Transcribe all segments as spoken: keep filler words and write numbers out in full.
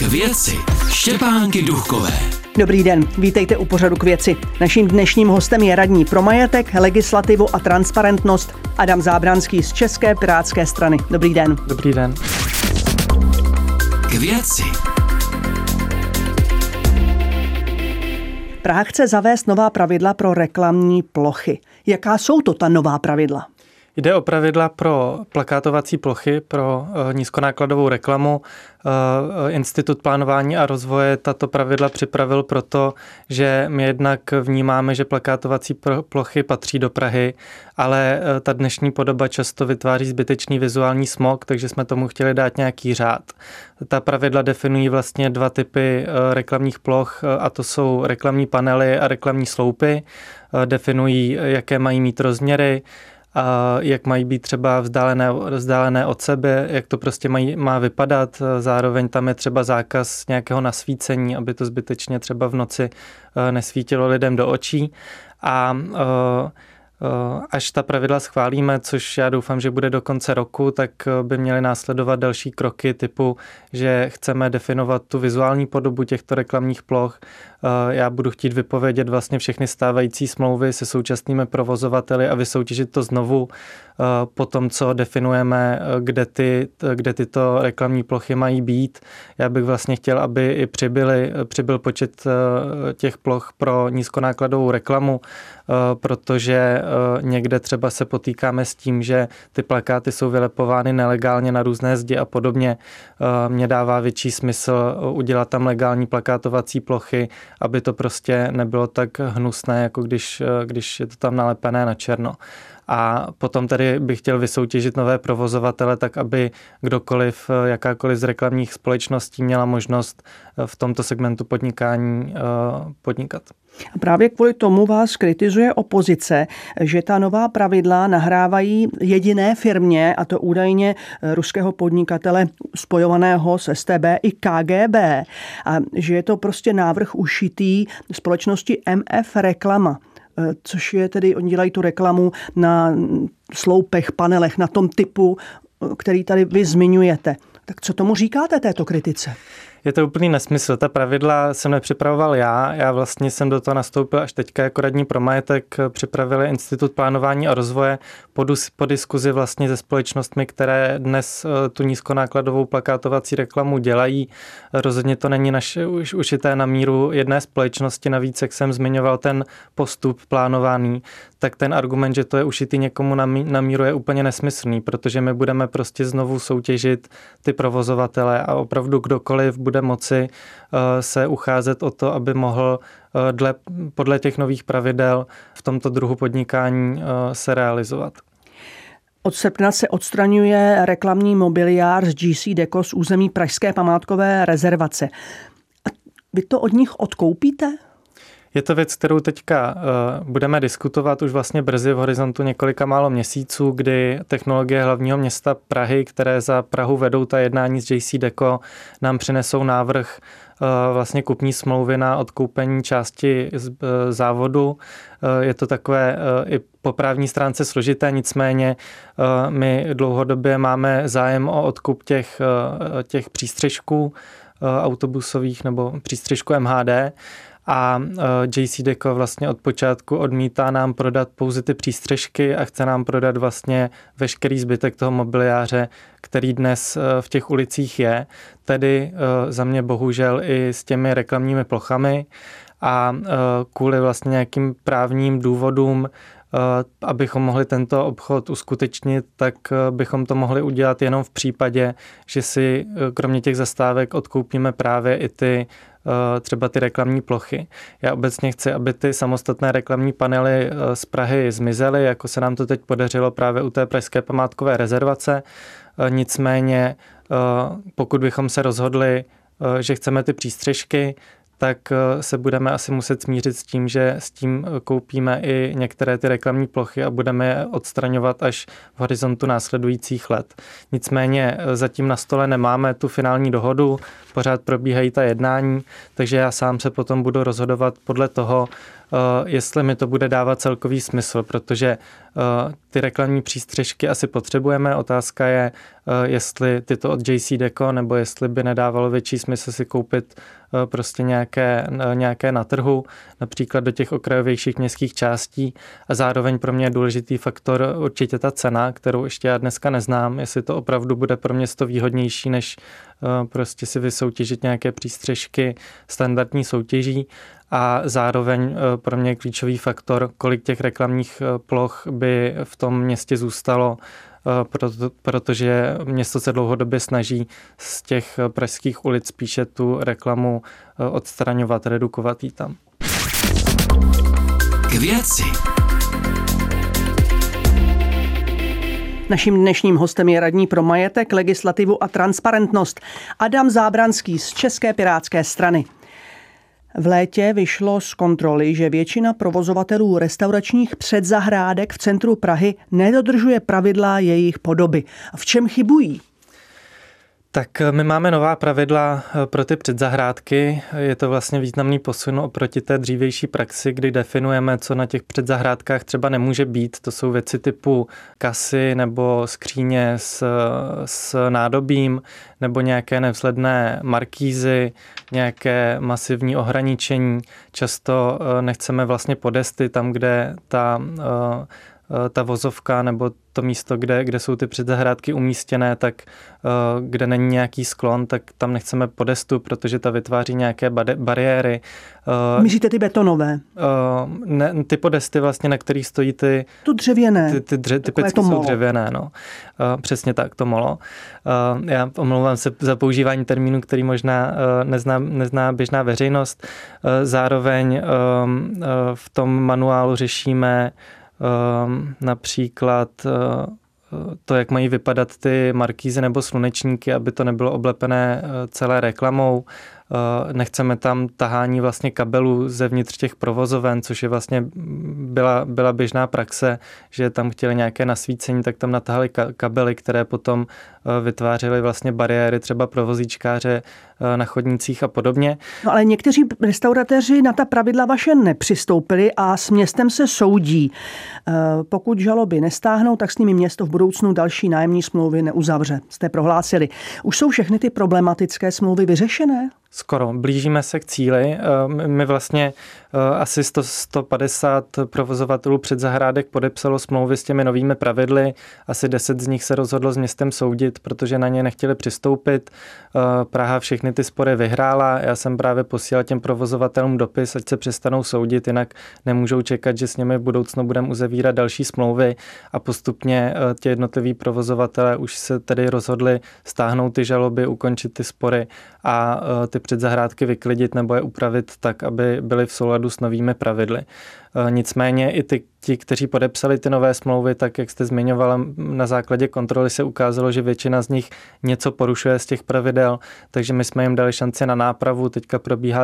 K věci Štěpánky Duchkové. Dobrý den, vítejte u pořadu K věci. Naším dnešním hostem je radní pro majetek, legislativu a transparentnost Adam Zábranský z České pirátské strany. Dobrý den. Dobrý den. K věci. Praha chce zavést nová pravidla pro reklamní plochy. Jaká jsou to ta nová pravidla? Jde o pravidla pro plakátovací plochy, pro nízkonákladovou reklamu. Institut plánování a rozvoje tato pravidla připravil proto, že my jednak vnímáme, že plakátovací plochy patří do Prahy, ale ta dnešní podoba často vytváří zbytečný vizuální smog, takže jsme tomu chtěli dát nějaký řád. Ta pravidla definují vlastně dva typy reklamních ploch, a to jsou reklamní panely a reklamní sloupy. Definují, jaké mají mít rozměry, a jak mají být třeba vzdálené, vzdálené od sebe, jak to prostě mají, má vypadat. Zároveň tam je třeba zákaz nějakého nasvícení, aby to zbytečně třeba v noci nesvítilo lidem do očí. A až ta pravidla schválíme, což já doufám, že bude do konce roku, tak by měly následovat další kroky typu, že chceme definovat tu vizuální podobu těchto reklamních ploch. Já budu chtít vypovědět vlastně všechny stávající smlouvy se současnými provozovateli a vysoutěžit to znovu po tom, co definujeme, kde, ty, kde tyto reklamní plochy mají být. Já bych vlastně chtěl, aby i přibyly, přibyl počet těch ploch pro nízkonákladovou reklamu, protože někde třeba se potýkáme s tím, že ty plakáty jsou vylepovány nelegálně na různé zdi a podobně. Mně dává větší smysl udělat tam legální plakátovací plochy, aby to prostě nebylo tak hnusné, jako když, když je to tam nalepené na černo. A potom tady bych chtěl vysoutěžit nové provozovatele, tak aby kdokoliv, jakákoliv z reklamních společností měla možnost v tomto segmentu podnikání podnikat. A právě kvůli tomu vás kritizuje opozice, že ta nová pravidla nahrávají jediné firmě, a to údajně ruského podnikatele spojovaného s S T B i K G B, a že je to prostě návrh ušitý společnosti M F Reklama, což je tedy, oni dělají tu reklamu na sloupech, panelech, na tom typu, který tady vy zmiňujete. Tak co tomu říkáte této kritice? Je to úplný nesmysl. Ta pravidla jsem nepřipravoval já. Já vlastně jsem do toho nastoupil až teďka jako radní pro majetek. Připravili Institut plánování a rozvoje po, dus, po diskuzi vlastně se společnostmi, které dnes tu nízkonákladovou plakátovací reklamu dělají. Rozhodně to není naše už ušité na míru jedné společnosti. Navíc, jak jsem zmiňoval ten postup plánovaný, tak ten argument, že to je ušitý někomu na, mí, na míru, je úplně nesmyslný, protože my budeme prostě znovu soutěžit ty provozovatele a opravdu kdokoliv bude moci se ucházet o to, aby mohl dle, podle těch nových pravidel v tomto druhu podnikání se realizovat. Od srpna se odstraňuje reklamní mobiliár z JCDecaux z území Pražské památkové rezervace. A vy to od nich odkoupíte? Je to věc, kterou teďka budeme diskutovat už vlastně brzy v horizontu několika málo měsíců, kdy Technologie hlavního města Prahy, které za Prahu vedou ta jednání s JCDecaux, nám přinesou návrh vlastně kupní smlouvy na odkoupení části závodu. Je to takové i po právní stránce složité, nicméně my dlouhodobě máme zájem o odkup těch, těch přístřešků autobusových nebo přístřešku M H D. A JCDecaux vlastně od počátku odmítá nám prodat pouze ty přístřešky a chce nám prodat vlastně veškerý zbytek toho mobiliáře, který dnes v těch ulicích je. Tedy za mě bohužel i s těmi reklamními plochami a kvůli vlastně nějakým právním důvodům, abychom mohli tento obchod uskutečnit, tak bychom to mohli udělat jenom v případě, že si kromě těch zastávek odkoupíme právě i ty třeba ty reklamní plochy. Já obecně chci, aby ty samostatné reklamní panely z Prahy zmizely, jako se nám to teď podařilo právě u té Pražské památkové rezervace. Nicméně, pokud bychom se rozhodli, že chceme ty přístřešky, tak se budeme asi muset smířit s tím, že s tím koupíme i některé ty reklamní plochy a budeme je odstraňovat až v horizontu následujících let. Nicméně zatím na stole nemáme tu finální dohodu, pořád probíhají ta jednání, takže já sám se potom budu rozhodovat podle toho, jestli mi to bude dávat celkový smysl, protože ty reklamní přístřešky asi potřebujeme. Otázka je, jestli tyto od JCDecaux, nebo jestli by nedávalo větší smysl si koupit prostě nějaké, nějaké na trhu, například do těch okrajovějších městských částí. A zároveň pro mě je důležitý faktor určitě ta cena, kterou ještě já dneska neznám, jestli to opravdu bude pro město výhodnější, než prostě si vysoutěžit nějaké přístřešky standardní soutěží. A zároveň pro mě je klíčový faktor, kolik těch reklamních ploch by v tom městě zůstalo, proto, protože město se dlouhodobě snaží z těch pražských ulic spíše tu reklamu odstraňovat, redukovat ji tam. K věci. Naším dnešním hostem je radní pro majetek, legislativu a transparentnost Adam Zábranský z České pirátské strany. V létě vyšlo z kontroly, že většina provozovatelů restauračních předzahrádek v centru Prahy nedodržuje pravidla jejich podoby. V čem chybují? Tak my máme nová pravidla pro ty předzahrádky. Je to vlastně významný posun oproti té dřívější praxi, kdy definujeme, co na těch předzahrádkách třeba nemůže být. To jsou věci typu kasy nebo skříně s, s nádobím nebo nějaké nevzhledné markízy, nějaké masivní ohraničení. Často nechceme vlastně podesty tam, kde ta... ta vozovka nebo to místo, kde, kde jsou ty předzahrádky umístěné, tak kde není nějaký sklon, tak tam nechceme podestu, protože ta vytváří nějaké bade, bariéry. Myslíte ty betonové? Ne, ty podesty vlastně, na kterých stojí ty... Tu dřevěné. Ty, ty dře, typicky jsou dřevěné, no. Přesně tak, to molo. Já omlouvám se za používání termínu, který možná nezná, nezná běžná veřejnost. Zároveň v tom manuálu řešíme například to, jak mají vypadat ty markízy nebo slunečníky, aby to nebylo oblepené celé reklamou. Nechceme tam tahání vlastně kabelů zevnitř těch provozoven, což je vlastně byla, byla běžná praxe, že tam chtěli nějaké nasvícení, tak tam natahali ka- kabely, které potom vytvářely vlastně bariéry třeba pro vozíčkáře na chodnících a podobně. No ale někteří restauratéři na ta pravidla vaše nepřistoupili a s městem se soudí. Pokud žaloby nestáhnou, tak s nimi město v budoucnu další nájemní smlouvy neuzavře. Jste prohlásili. Už jsou všechny ty problematické smlouvy vyřešené? Skoro. Blížíme se k cíli. My vlastně asi sto padesát provozovatelů předzahrádek podepsalo smlouvy s těmi novými pravidly. Asi deset z nich se rozhodlo s městem soudit, protože na ně nechtěli přistoupit. Praha všechny ty spory vyhrála. Já jsem právě posílal těm provozovatelům dopis, ať se přestanou soudit, jinak nemůžou čekat, že s nimi v budoucnu budeme uzavírat další smlouvy. A postupně ti jednotliví provozovatelé už se tedy rozhodli stáhnout ty žaloby, ukončit ty spory a ty předzahrádky vyklidit nebo je upravit tak, aby byly v souladu s novými pravidly. Nicméně i ty, ti, kteří podepsali ty nové smlouvy, tak jak jste zmiňovala, na základě kontroly se ukázalo, že většina z nich něco porušuje z těch pravidel, takže my jsme jim dali šanci na nápravu. Teďka probíhá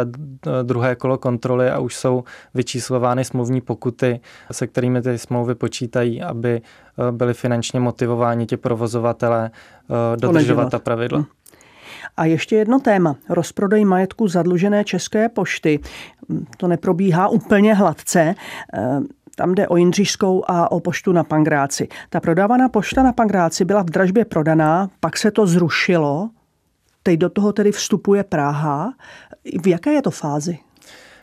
druhé kolo kontroly a už jsou vyčíslovány smluvní pokuty, se kterými ty smlouvy počítají, aby byli finančně motivováni ti provozovatelé dodržovat ta pravidla. Hmm. A ještě jedno téma. Rozprodej majetku zadlužené České pošty. To neprobíhá úplně hladce. Tam jde o Jindřišskou a o poštu na Pankráci. Ta prodávaná pošta na Pankráci byla v dražbě prodaná, pak se to zrušilo. Teď do toho tedy vstupuje Praha. V jaké je to fázi?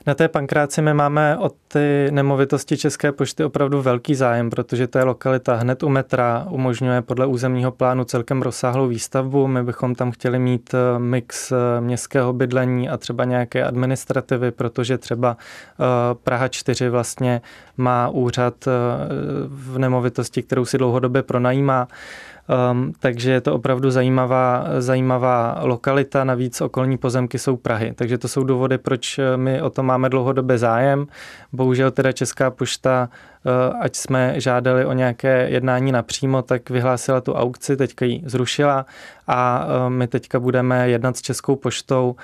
Na té Pankráci my máme o ty nemovitosti České pošty opravdu velký zájem, protože to je lokalita hned u metra, umožňuje podle územního plánu celkem rozsáhlou výstavbu. My bychom tam chtěli mít mix městského bydlení a třeba nějaké administrativy, protože třeba Praha čtyři vlastně má úřad v nemovitosti, kterou si dlouhodobě pronajímá. Um, takže je to opravdu zajímavá, zajímavá lokalita, navíc okolní pozemky jsou Prahy, takže to jsou důvody, proč my o to máme dlouhodobě zájem. Bohužel teda Česká pošta ať jsme žádali o nějaké jednání napřímo, tak vyhlásila tu aukci, teďka ji zrušila a my teďka budeme jednat s Českou poštou,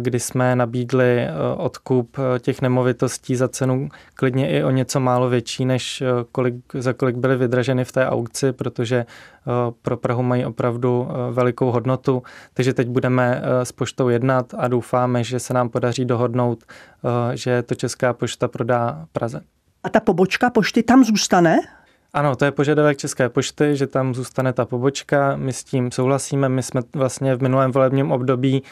kdy jsme nabídli odkup těch nemovitostí za cenu klidně i o něco málo větší, než kolik, za kolik byly vydraženy v té aukci, protože pro Prahu mají opravdu velikou hodnotu. Takže teď budeme s poštou jednat a doufáme, že se nám podaří dohodnout, že to Česká pošta prodá Praze. A ta pobočka pošty tam zůstane? Ano, to je požadavek České pošty, že tam zůstane ta pobočka. My s tím souhlasíme. My jsme vlastně v minulém volebním období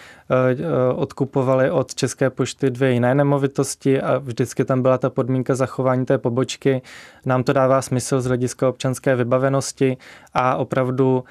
odkupovali od České pošty dvě jiné nemovitosti a vždycky tam byla ta podmínka zachování té pobočky. Nám to dává smysl z hlediska občanské vybavenosti a opravdu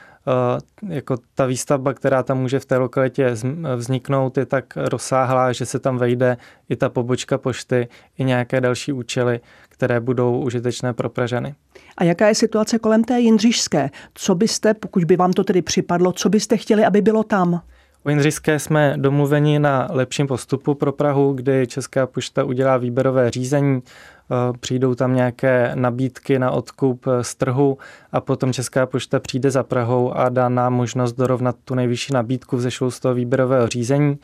jako ta výstavba, která tam může v té lokalitě vzniknout, je tak rozsáhlá, že se tam vejde i ta pobočka pošty, i nějaké další účely, které budou užitečné pro Pražany. A jaká je situace kolem té jindřišské? Co byste, pokud by vám to tedy připadlo, co byste chtěli, aby bylo tam? U jindřišské jsme domluveni na lepším postupu pro Prahu, kdy Česká pošta udělá výběrové řízení, přijdou tam nějaké nabídky na odkup z trhu a potom Česká pošta přijde za Prahou a dá nám možnost dorovnat tu nejvyšší nabídku vzešlou z toho výběrového řízení,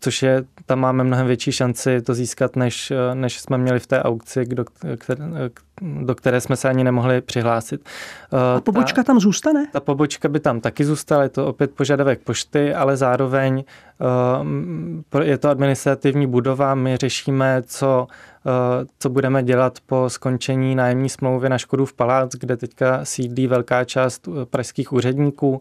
což je, tam máme mnohem větší šanci to získat, než, než jsme měli v té aukci, do, do které jsme se ani nemohli přihlásit. A pobočka ta, tam zůstane? Ta pobočka by tam taky zůstala, je to opět požadavek pošty, ale zároveň je to administrativní budova, my řešíme, co, co budeme dělat po skončení nájemní smlouvy na Škodův Palác, kde teďka sídlí velká část pražských úředníků,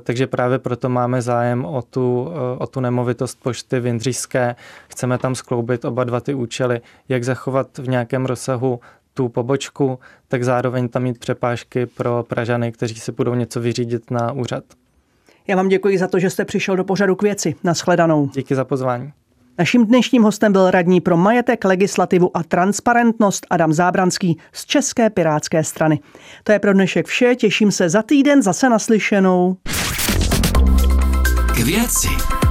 takže právě proto máme zájem o tu, o tu nemovitost pošty v jindřišské. Chceme tam skloubit oba dva ty účely, jak zachovat v nějakém rozsahu tu pobočku, tak zároveň tam mít přepážky pro Pražany, kteří si budou něco vyřídit na úřad. Já vám děkuji za to, že jste přišel do pořadu K věci. Nashledanou. Díky za pozvání. Naším dnešním hostem byl radní pro majetek, legislativu a transparentnost Adam Zábranský z České pirátské strany. To je pro dnešek vše, těším se za týden zase naslyšenou. K věci.